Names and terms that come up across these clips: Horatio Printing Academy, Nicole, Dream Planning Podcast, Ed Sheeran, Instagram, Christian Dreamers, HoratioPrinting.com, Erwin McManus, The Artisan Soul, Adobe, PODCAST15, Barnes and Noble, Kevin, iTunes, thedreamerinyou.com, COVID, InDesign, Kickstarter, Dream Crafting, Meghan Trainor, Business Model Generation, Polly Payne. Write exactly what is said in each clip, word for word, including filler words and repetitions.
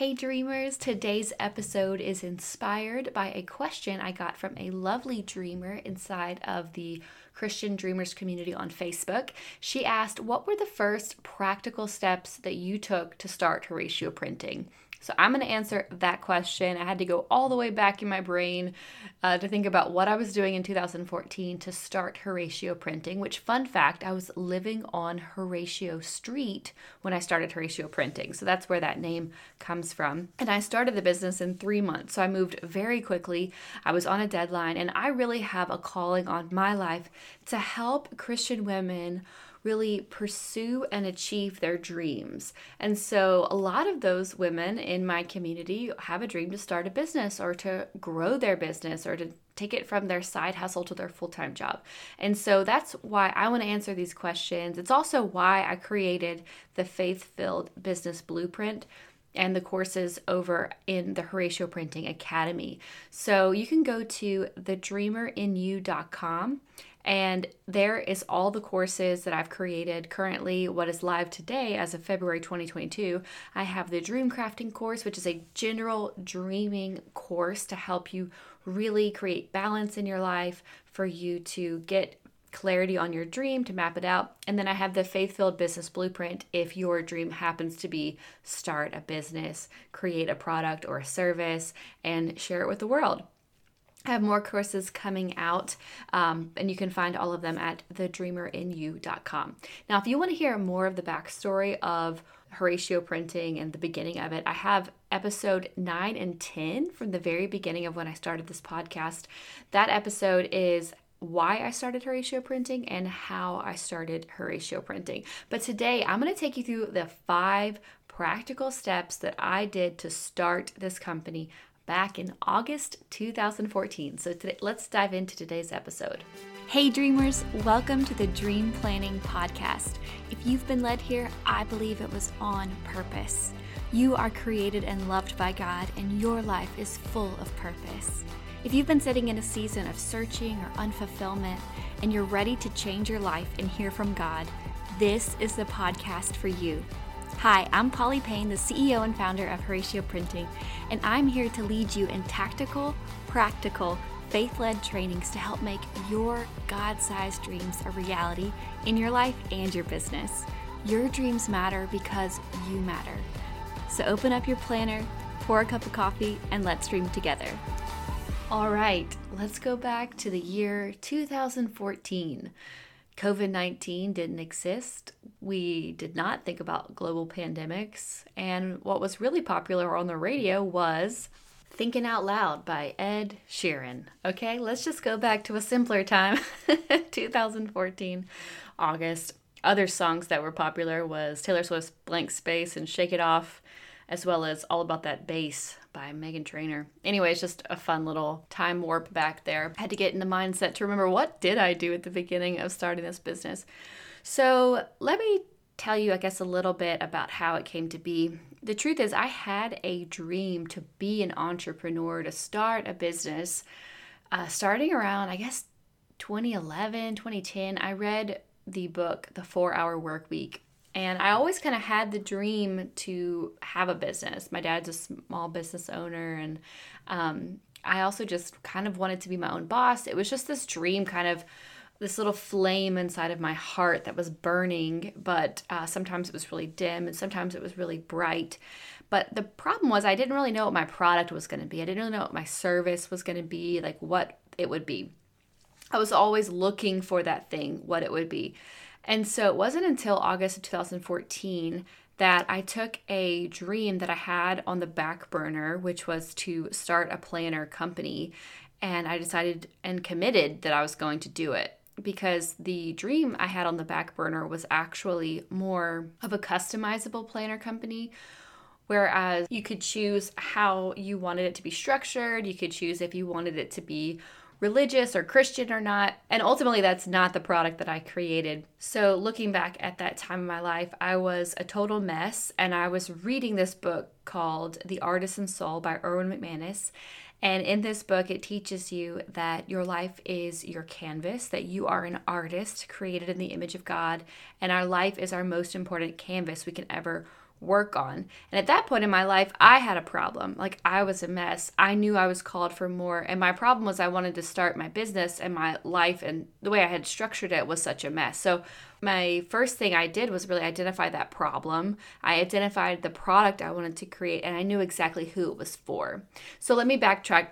Hey Dreamers, today's episode is inspired by a question I got from a lovely dreamer inside of the Christian Dreamers community on Facebook. She asked, what were the first practical steps that you took to start Horatio Printing? So I'm going to answer that question. I had to go all the way back in my brain uh, to think about what I was doing in two thousand fourteen to start Horatio Printing, which, fun fact, I was living on Horatio Street when I started Horatio Printing. So that's where that name comes from. And I started the business in three months. So I moved very quickly. I was on a deadline, and I really have a calling on my life to help Christian women really pursue and achieve their dreams. And so a lot of those women in my community have a dream to start a business or to grow their business or to take it from their side hustle to their full-time job. And so that's why I want to answer these questions. It's also why I created the Faith-Filled Business Blueprint and the courses over in the Horatio Printing Academy. So you can go to the dreamer in you dot com, and there is all the courses that I've created currently. What is live today as of February twenty twenty-two, I have the Dream Crafting course, which is a general dreaming course to help you really create balance in your life, for you to get clarity on your dream, to map it out. And then I have the Faith-Filled Business Blueprint if your dream happens to be start a business, create a product or a service, and share it with the world. I have more courses coming out, um, and you can find all of them at the dreamer in you dot com. Now, if you want to hear more of the backstory of Horatio Printing and the beginning of it, I have episode nine and ten from the very beginning of when I started this podcast. That episode is why I started Horatio Printing and how I started Horatio Printing. But today I'm going to take you through the five practical steps that I did to start this company back in August two thousand fourteen. So today, let's dive into today's episode. Hey Dreamers, welcome to the Dream Planning Podcast. If you've been led here, I believe it was on purpose. You are created and loved by God, and your life is full of purpose. If you've been sitting in a season of searching or unfulfillment, and you're ready to change your life and hear from God, this is the podcast for you. Hi, I'm Polly Payne, the C E O and founder of Horatio Printing, and I'm here to lead you in tactical, practical, faith-led trainings to help make your God-sized dreams a reality in your life and your business. Your dreams matter because you matter. So open up your planner, pour a cup of coffee, and let's dream together. All right, let's go back to the year two thousand fourteen. covid nineteen didn't exist. We did not think about global pandemics. And what was really popular on the radio was Thinking Out Loud by Ed Sheeran. Okay, let's just go back to a simpler time, twenty fourteen, August. Other songs that were popular was Taylor Swift's Blank Space and Shake It Off, as well as All About That Bass by Meghan Trainor. Anyway, it's just a fun little time warp back there. I had to get in the mindset to remember, what did I do at the beginning of starting this business? So let me tell you, I guess, a little bit about how it came to be. The truth is, I had a dream to be an entrepreneur, to start a business. Uh, starting around, I guess, twenty eleven, twenty ten, I read the book, The four hour Workweek. And I always kind of had the dream to have a business. My dad's a small business owner, and um, I also just kind of wanted to be my own boss. It was just this dream, kind of this little flame inside of my heart that was burning, but uh, sometimes it was really dim and sometimes it was really bright. But the problem was, I didn't really know what my product was going to be. I didn't really know what my service was going to be, like what it would be. I was always looking for that thing, what it would be. And so it wasn't until August of two thousand fourteen that I took a dream that I had on the back burner, which was to start a planner company. And I decided and committed that I was going to do it, because the dream I had on the back burner was actually more of a customizable planner company. Whereas you could choose how you wanted it to be structured, you could choose if you wanted it to be religious or Christian or not. And ultimately, that's not the product that I created. So looking back at that time in my life, I was a total mess. And I was reading this book called The Artisan Soul by Erwin McManus. And in this book, it teaches you that your life is your canvas, that you are an artist created in the image of God, and our life is our most important canvas we can ever work on. And at that point in my life, I had a problem. Like, I was a mess. I knew I was called for more. And my problem was I wanted to start my business, and my life and the way I had structured it was such a mess. So my first thing I did was really identify that problem. I identified the product I wanted to create, and I knew exactly who it was for. So let me backtrack.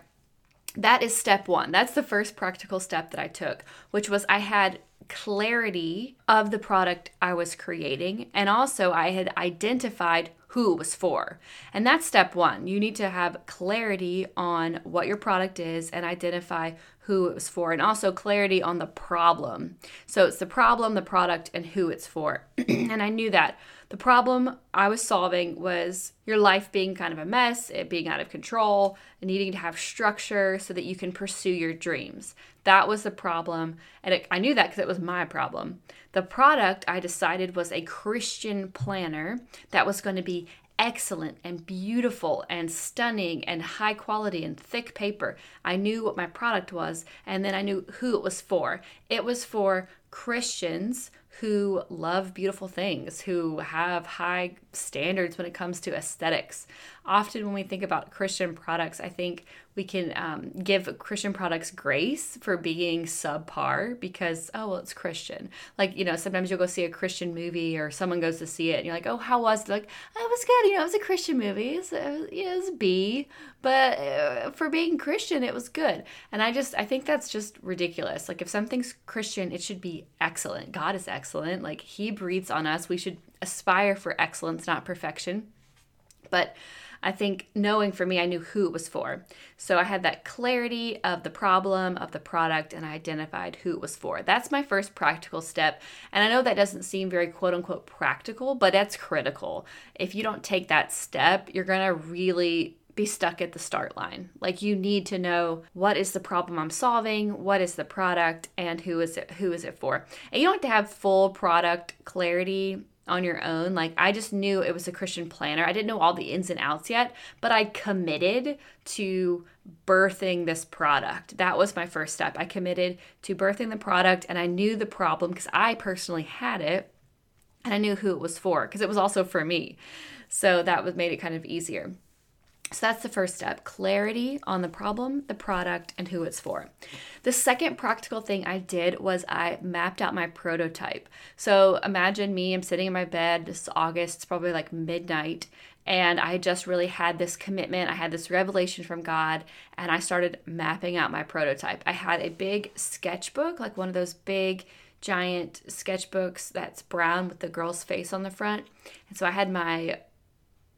That is step one. That's the first practical step that I took, which was I had clarity of the product I was creating, and also I had identified who it was for. And that's step one. You need to have clarity on what your product is and identify who it was for, and also clarity on the problem. So it's the problem, the product, and who it's for. And I knew that. The problem I was solving was your life being kind of a mess, it being out of control, and needing to have structure so that you can pursue your dreams. That was the problem, and it, I knew that because it was my problem. The product I decided was a Christian planner that was going to be excellent and beautiful and stunning and high quality and thick paper. I knew what my product was, and then I knew who it was for. It was for Christians who love beautiful things, who have high standards when it comes to aesthetics. Often when we think about Christian products, I think we can um, give Christian products grace for being subpar because, oh, well, it's Christian. Like, you know, sometimes you'll go see a Christian movie or someone goes to see it and you're like, oh, how was it? Like, oh, it was good. You know, it was a Christian movie. It was, you know, it was B, but uh, for being Christian, it was good. And I just, I think that's just ridiculous. Like, if something's Christian, it should be excellent. God is excellent. Like, He breathes on us. We should aspire for excellence, not perfection. But I think knowing for me, I knew who it was for. So I had that clarity of the problem, of the product, and I identified who it was for. That's my first practical step. And I know that doesn't seem very quote unquote practical, but that's critical. If you don't take that step, you're going to really be stuck at the start line. Like, you need to know what is the problem I'm solving, what is the product, and who is it, who is it for. And you don't have to have full product clarity on your own. Like, I just knew it was a Christian planner. I didn't know all the ins and outs yet, but I committed to birthing this product. That was my first step. I committed to birthing the product, and I knew the problem because I personally had it, and I knew who it was for because it was also for me. So that was made it kind of easier. So that's the first step, clarity on the problem, the product, and who it's for. The second practical thing I did was I mapped out my prototype. So imagine me, I'm sitting in my bed, this is August, it's probably like midnight, and I just really had this commitment, I had this revelation from God, and I started mapping out my prototype. I had a big sketchbook, like one of those big giant sketchbooks that's brown with the girl's face on the front, and so I had my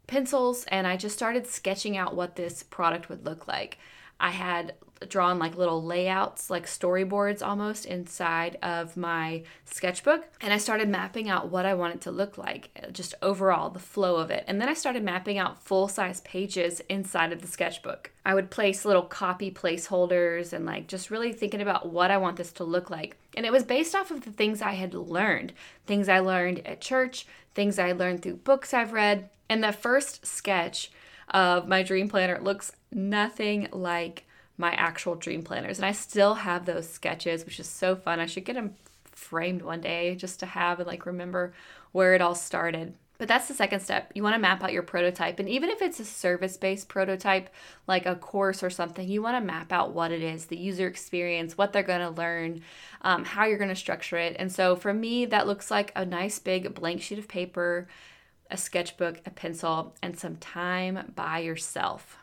pencils and I just started sketching out what this product would look like. I had drawn like little layouts, like storyboards almost, inside of my sketchbook, and I started mapping out what I wanted to look like, just overall the flow of it. And then I started mapping out full-size pages inside of the sketchbook. I would place little copy placeholders and like just really thinking about what I want this to look like. And it was based off of the things I had learned, things I learned at church, things I learned through books I've read. And the first sketch of my dream planner looks nothing like my actual dream planners. And I still have those sketches, which is so fun. I should get them framed one day just to have and like remember where it all started. But that's the second step. You want to map out your prototype. And even if it's a service-based prototype, like a course or something, you want to map out what it is, the user experience, what they're going to learn, um, how you're going to structure it. And so for me, that looks like a nice big blank sheet of paper, a sketchbook, a pencil, and some time by yourself.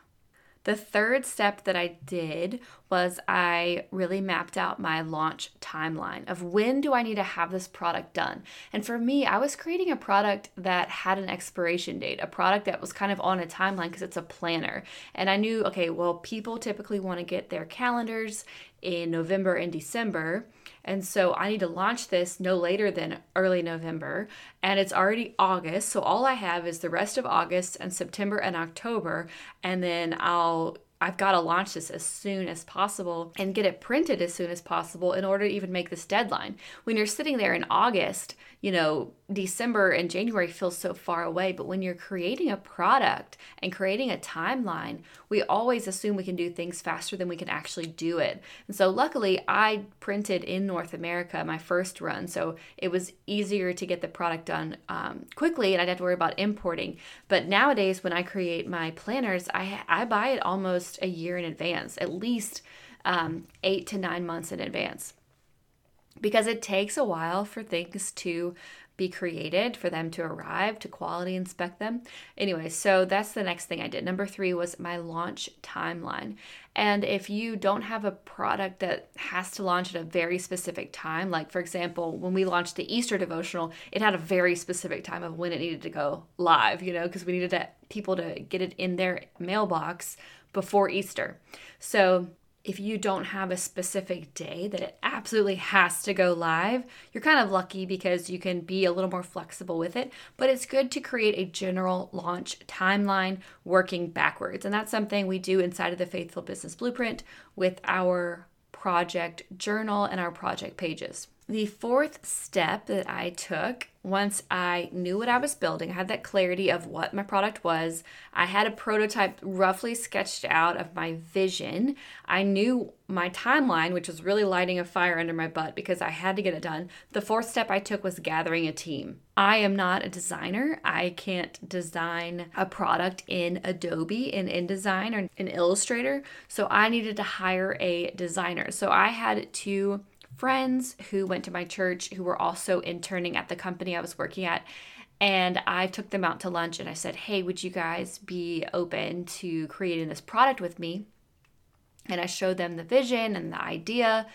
The third step that I did was I really mapped out my launch timeline of when do I need to have this product done. And for me, I was creating a product that had an expiration date, a product that was kind of on a timeline because it's a planner. And I knew, okay, well, people typically want to get their calendars in November and December. And so I need to launch this no later than early November, and it's already August. So all I have is the rest of August and September and October, and then I'll, I've got to launch this as soon as possible and get it printed as soon as possible in order to even make this deadline. When you're sitting there in August, you know, December and January feel so far away, but when you're creating a product and creating a timeline, we always assume we can do things faster than we can actually do it. And so luckily, I printed in North America my first run, so it was easier to get the product done um, quickly, and I'd have to worry about importing. But nowadays, when I create my planners, I, I buy it almost a year in advance, at least um, eight to nine months in advance, because it takes a while for things to be created, for them to arrive, to quality inspect them. Anyway, so that's the next thing I did. Number three was my launch timeline. And if you don't have a product that has to launch at a very specific time, like for example, when we launched the Easter devotional, it had a very specific time of when it needed to go live, you know, because we needed to, people to get it in their mailbox before Easter. So if you don't have a specific day that it absolutely has to go live, you're kind of lucky because you can be a little more flexible with it, but it's good to create a general launch timeline working backwards. And that's something we do inside of the Faith-Filled Business Blueprint with our project journal and our project pages. The fourth step that I took, once I knew what I was building, I had that clarity of what my product was, I had a prototype roughly sketched out of my vision, I knew my timeline, which was really lighting a fire under my butt because I had to get it done. The fourth step I took was gathering a team. I am not a designer. I can't design a product in Adobe, in InDesign, or in Illustrator, so I needed to hire a designer. So I had to friends who went to my church who were also interning at the company I was working at. And I took them out to lunch and I said, hey, would you guys be open to creating this product with me? And I showed them the vision and the idea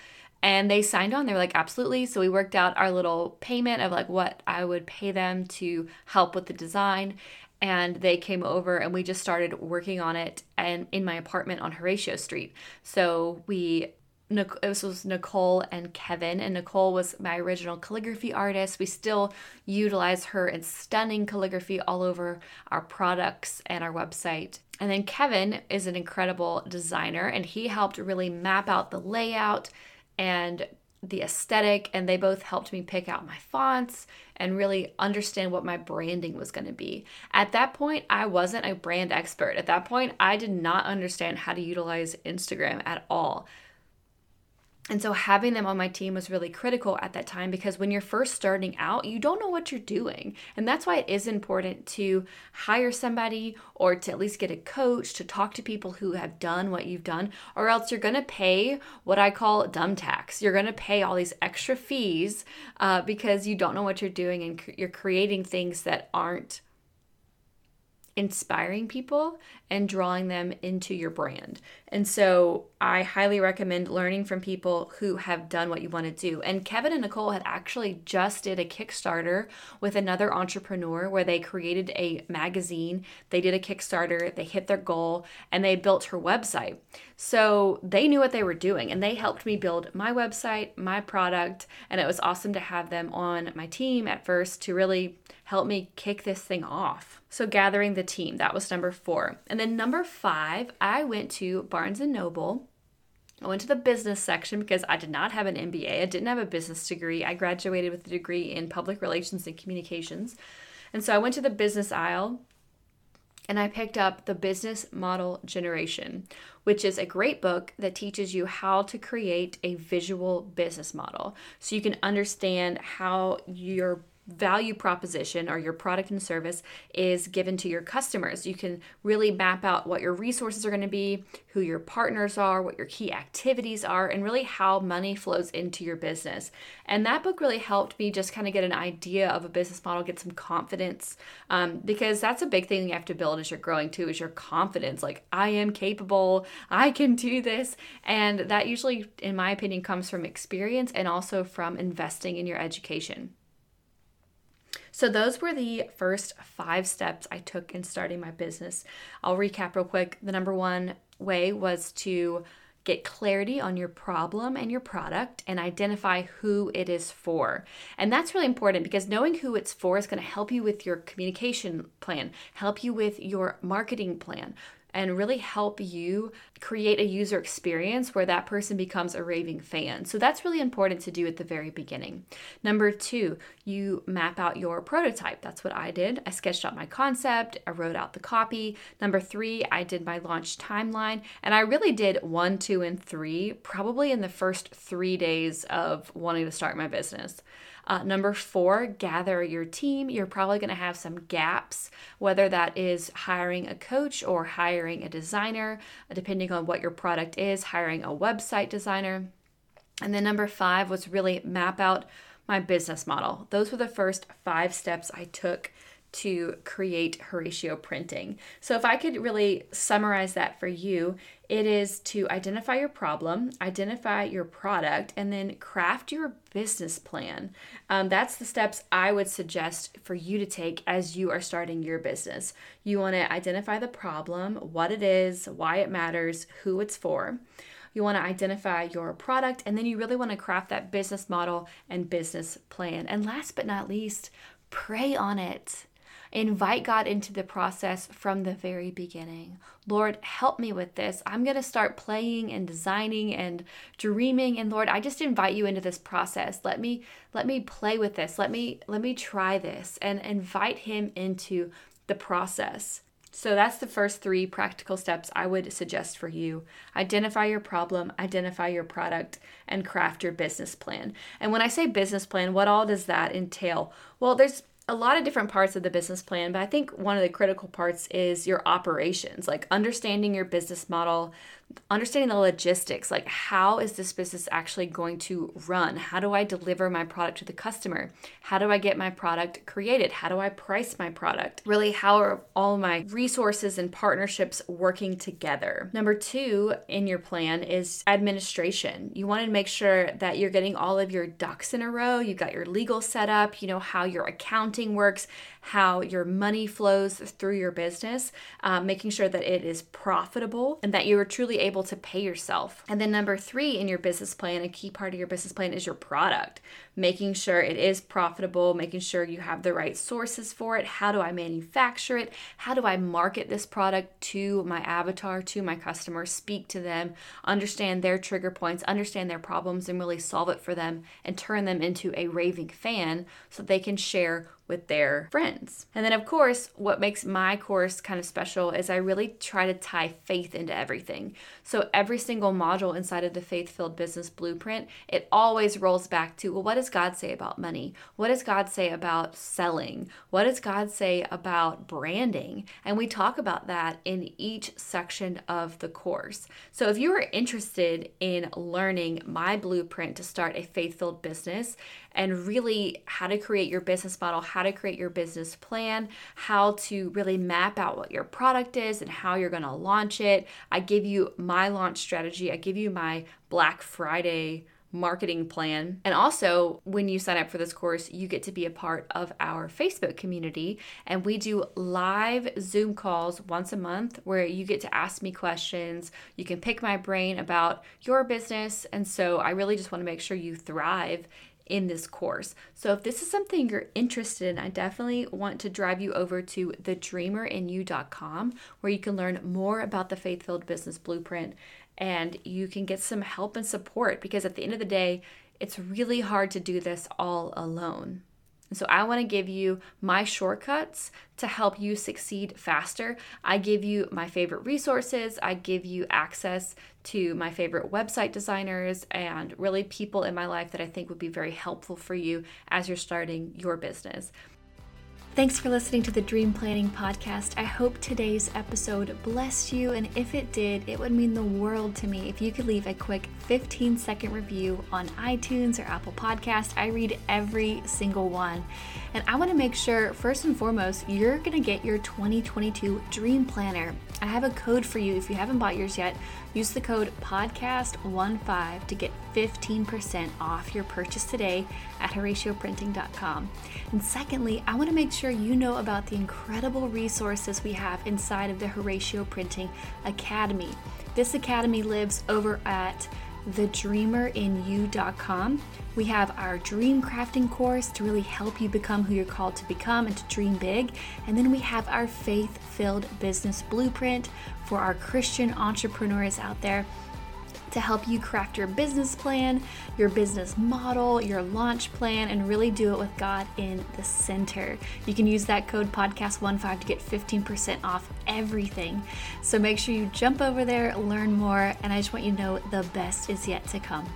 and they signed on. They were like, absolutely. So we worked out our little payment of like what I would pay them to help with the design. And they came over and we just started working on it and in my apartment on Horatio Street. So we This was Nicole and Kevin, and Nicole was my original calligraphy artist. We still utilize her in stunning calligraphy all over our products and our website. And then Kevin is an incredible designer, and he helped really map out the layout and the aesthetic, and they both helped me pick out my fonts and really understand what my branding was going to be. At that point, I wasn't a brand expert. At that point, I did not understand how to utilize Instagram at all. And so having them on my team was really critical at that time because when you're first starting out, you don't know what you're doing. And that's why it is important to hire somebody or to at least get a coach to talk to people who have done what you've done, or else you're going to pay what I call dumb tax. You're going to pay all these extra fees uh, because you don't know what you're doing and c- you're creating things that aren't inspiring people and drawing them into your brand. And so I highly recommend learning from people who have done what you want to do. And Kevin and Nicole had actually just did a Kickstarter with another entrepreneur where they created a magazine. They did a Kickstarter, they hit their goal, and they built her website. So they knew what they were doing and they helped me build my website, my product, and it was awesome to have them on my team at first to really help me kick this thing off. So gathering the team, that was number four. And then number five, I went to Barnes and Noble. I went to the business section because I did not have an M B A. I didn't have a business degree. I graduated with a degree in public relations and communications. And so I went to the business aisle and I picked up The Business Model Generation, which is a great book that teaches you how to create a visual business model so you can understand how your value proposition or your product and service is given to your customers. You can really map out what your resources are going to be, who your partners are, what your key activities are, and really how money flows into your business. And that book really helped me just kind of get an idea of a business model, get some confidence, um, because that's a big thing you have to build as you're growing too, is your confidence. Like, I am capable, I can do this. And that usually, in my opinion, comes from experience and also from investing in your education. So those were the first five steps I took in starting my business. I'll recap real quick. The number one way was to get clarity on your problem and your product and identify who it is for. And that's really important because knowing who it's for is going to help you with your communication plan, help you with your marketing plan, and really help you create a user experience where that person becomes a raving fan. So that's really important to do at the very beginning. Number two, you map out your prototype. That's what I did. I sketched out my concept. I wrote out the copy. Number three, I did my launch timeline. And I really did one, two, and three, probably in the first three days of wanting to start my business. Uh, number four, gather your team. You're probably going to have some gaps, whether that is hiring a coach or hiring a designer, depending on what your product is, hiring a website designer. And then number five was really map out my business model. Those were the first five steps I took to create Horatio Printing. So if I could really summarize that for you, it is to identify your problem, identify your product, and then craft your business plan. Um, that's the steps I would suggest for you to take as you are starting your business. You want to identify the problem, what it is, why it matters, who it's for. You want to identify your product, and then you really want to craft that business model and business plan. And last but not least, pray on it. Invite God into the process from the very beginning. Lord, help me with this. I'm going to start playing and designing and dreaming. And Lord, I just invite you into this process. Let me, let me play with this. Let me, let me try this, and invite him into the process. So that's the first three practical steps I would suggest for you. Identify your problem, identify your product, and craft your business plan. And when I say business plan, what all does that entail? Well, there's a lot of different parts of the business plan, but I think one of the critical parts is your operations, like understanding your business model, understanding the logistics, like how is this business actually going to run? How do I deliver my product to the customer? How do I get my product created? How do I price my product? Really, how are all my resources and partnerships working together? Number two in your plan is administration. You want to make sure that you're getting all of your ducks in a row. You've got your legal set up, you know, how your accounting works, how your money flows through your business, uh, making sure that it is profitable and that you are truly able to pay yourself. And then number three in your business plan, a key part of your business plan is your product, making sure it is profitable, making sure you have the right sources for it. How do I manufacture it? How do I market this product to my avatar, to my customers, speak to them, understand their trigger points, understand their problems, and really solve it for them and turn them into a raving fan so they can share with their friends. And then of course, what makes my course kind of special is I really try to tie faith into everything. So every single module inside of the Faith-Filled Business Blueprint, it always rolls back to, well, what does God say about money? What does God say about selling? What does God say about branding? And we talk about that in each section of the course. So if you are interested in learning my blueprint to start a faith-filled business and really how to create your business model, how to create your business plan, how to really map out what your product is and how you're going to launch it. I give you my launch strategy. I give you my Black Friday marketing plan. And also, when you sign up for this course, you get to be a part of our Facebook community. And we do live Zoom calls once a month where you get to ask me questions. You can pick my brain about your business. And so I really just want to make sure you thrive in this course. So if this is something you're interested in, I definitely want to drive you over to the dreamer in you dot com where you can learn more about the Faith-Filled Business Blueprint, and you can get some help and support, because at the end of the day, it's really hard to do this all alone. So I want to give you my shortcuts to help you succeed faster. I give you my favorite resources. I give you access to my favorite website designers and really people in my life that I think would be very helpful for you as you're starting your business. Thanks for listening to the Dream Planning Podcast. I hope today's episode blessed you, and if it did, it would mean the world to me if you could leave a quick fifteen second review on iTunes or Apple Podcast. I read every single one. And I want to make sure, first and foremost, you're going to get your twenty twenty-two Dream Planner. I have a code for you. If you haven't bought yours yet, use the code podcast fifteen to get fifteen percent off your purchase today at Horatio Printing dot com. And secondly, I want to make sure you know about the incredible resources we have inside of the Horatio Printing Academy. This academy lives over at the dreamer in you dot com. We have our Dream Crafting course to really help you become who you're called to become and to dream big. And then we have our Faith-Filled Business Blueprint for our Christian entrepreneurs out there to help you craft your business plan, your business model, your launch plan, and really do it with God in the center. You can use that code podcast fifteen to get fifteen percent off everything. So make sure you jump over there, learn more, and I just want you to know the best is yet to come.